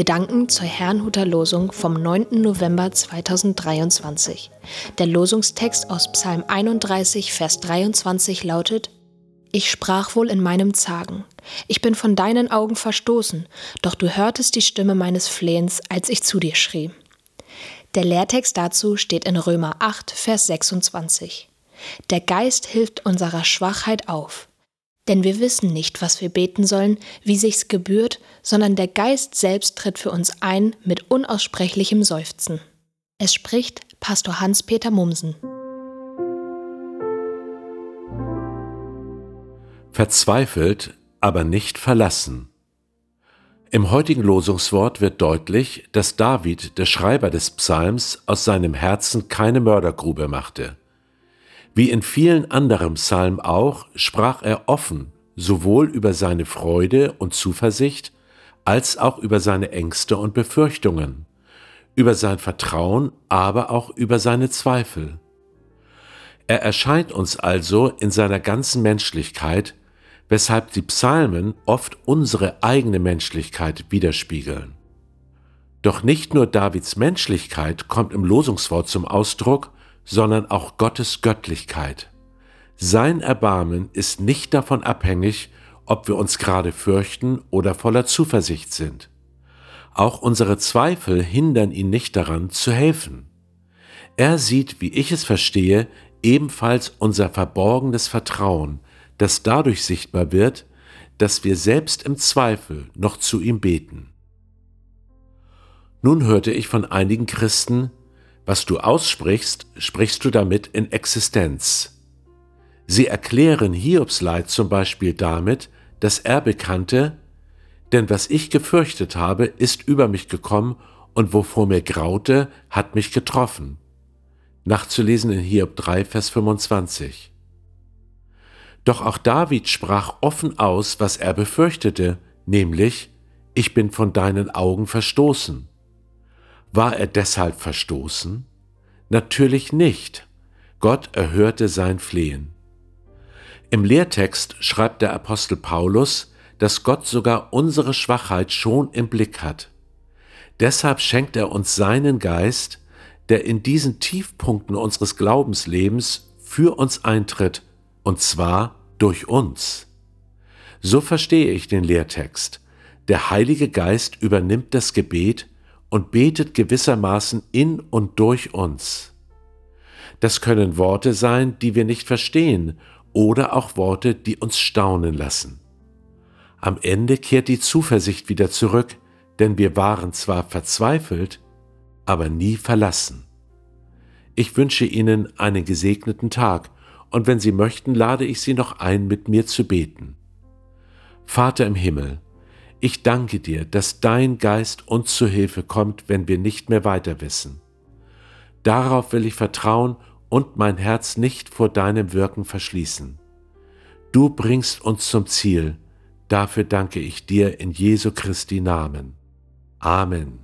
Gedanken zur Herrnhuter Losung vom 9. November 2023. Der Losungstext aus Psalm 31, Vers 23 lautet: Ich sprach wohl in meinem Zagen. Ich bin von deinen Augen verstoßen, doch du hörtest die Stimme meines Flehens, als ich zu dir schrie. Der Lehrtext dazu steht in Römer 8, Vers 26. Der Geist hilft unserer Schwachheit auf. Denn wir wissen nicht, was wir beten sollen, wie sich's gebührt, sondern der Geist selbst tritt für uns ein mit unaussprechlichem Seufzen. Es spricht Pastor Hans-Peter Mumssen. Verzweifelt, aber nicht verlassen. Im heutigen Losungswort wird deutlich, dass David, der Schreiber des Psalms, aus seinem Herzen keine Mördergrube machte. Wie in vielen anderen Psalmen auch, sprach er offen, sowohl über seine Freude und Zuversicht, als auch über seine Ängste und Befürchtungen, über sein Vertrauen, aber auch über seine Zweifel. Er erscheint uns also in seiner ganzen Menschlichkeit, weshalb die Psalmen oft unsere eigene Menschlichkeit widerspiegeln. Doch nicht nur Davids Menschlichkeit kommt im Losungswort zum Ausdruck, sondern auch Gottes Göttlichkeit. Sein Erbarmen ist nicht davon abhängig, ob wir uns gerade fürchten oder voller Zuversicht sind. Auch unsere Zweifel hindern ihn nicht daran, zu helfen. Er sieht, wie ich es verstehe, ebenfalls unser verborgenes Vertrauen, das dadurch sichtbar wird, dass wir selbst im Zweifel noch zu ihm beten. Nun hörte ich von einigen Christen: Was du aussprichst, sprichst du damit in Existenz. Sie erklären Hiobs Leid zum Beispiel damit, dass er bekannte: Denn was ich gefürchtet habe, ist über mich gekommen, und wovor mir graute, hat mich getroffen. Nachzulesen in Hiob 3, Vers 25. Doch auch David sprach offen aus, was er befürchtete, nämlich: Ich bin von deinen Augen verstoßen. War er deshalb verstoßen? Natürlich nicht. Gott erhörte sein Flehen. Im Lehrtext schreibt der Apostel Paulus, dass Gott sogar unsere Schwachheit schon im Blick hat. Deshalb schenkt er uns seinen Geist, der in diesen Tiefpunkten unseres Glaubenslebens für uns eintritt, und zwar durch uns. So verstehe ich den Lehrtext. Der Heilige Geist übernimmt das Gebet und betet gewissermaßen in und durch uns. Das können Worte sein, die wir nicht verstehen, oder auch Worte, die uns staunen lassen. Am Ende kehrt die Zuversicht wieder zurück, denn wir waren zwar verzweifelt, aber nie verlassen. Ich wünsche Ihnen einen gesegneten Tag, und wenn Sie möchten, lade ich Sie noch ein, mit mir zu beten. Vater im Himmel, ich danke dir, dass dein Geist uns zu Hilfe kommt, wenn wir nicht mehr weiter wissen. Darauf will ich vertrauen und mein Herz nicht vor deinem Wirken verschließen. Du bringst uns zum Ziel. Dafür danke ich dir in Jesu Christi Namen. Amen.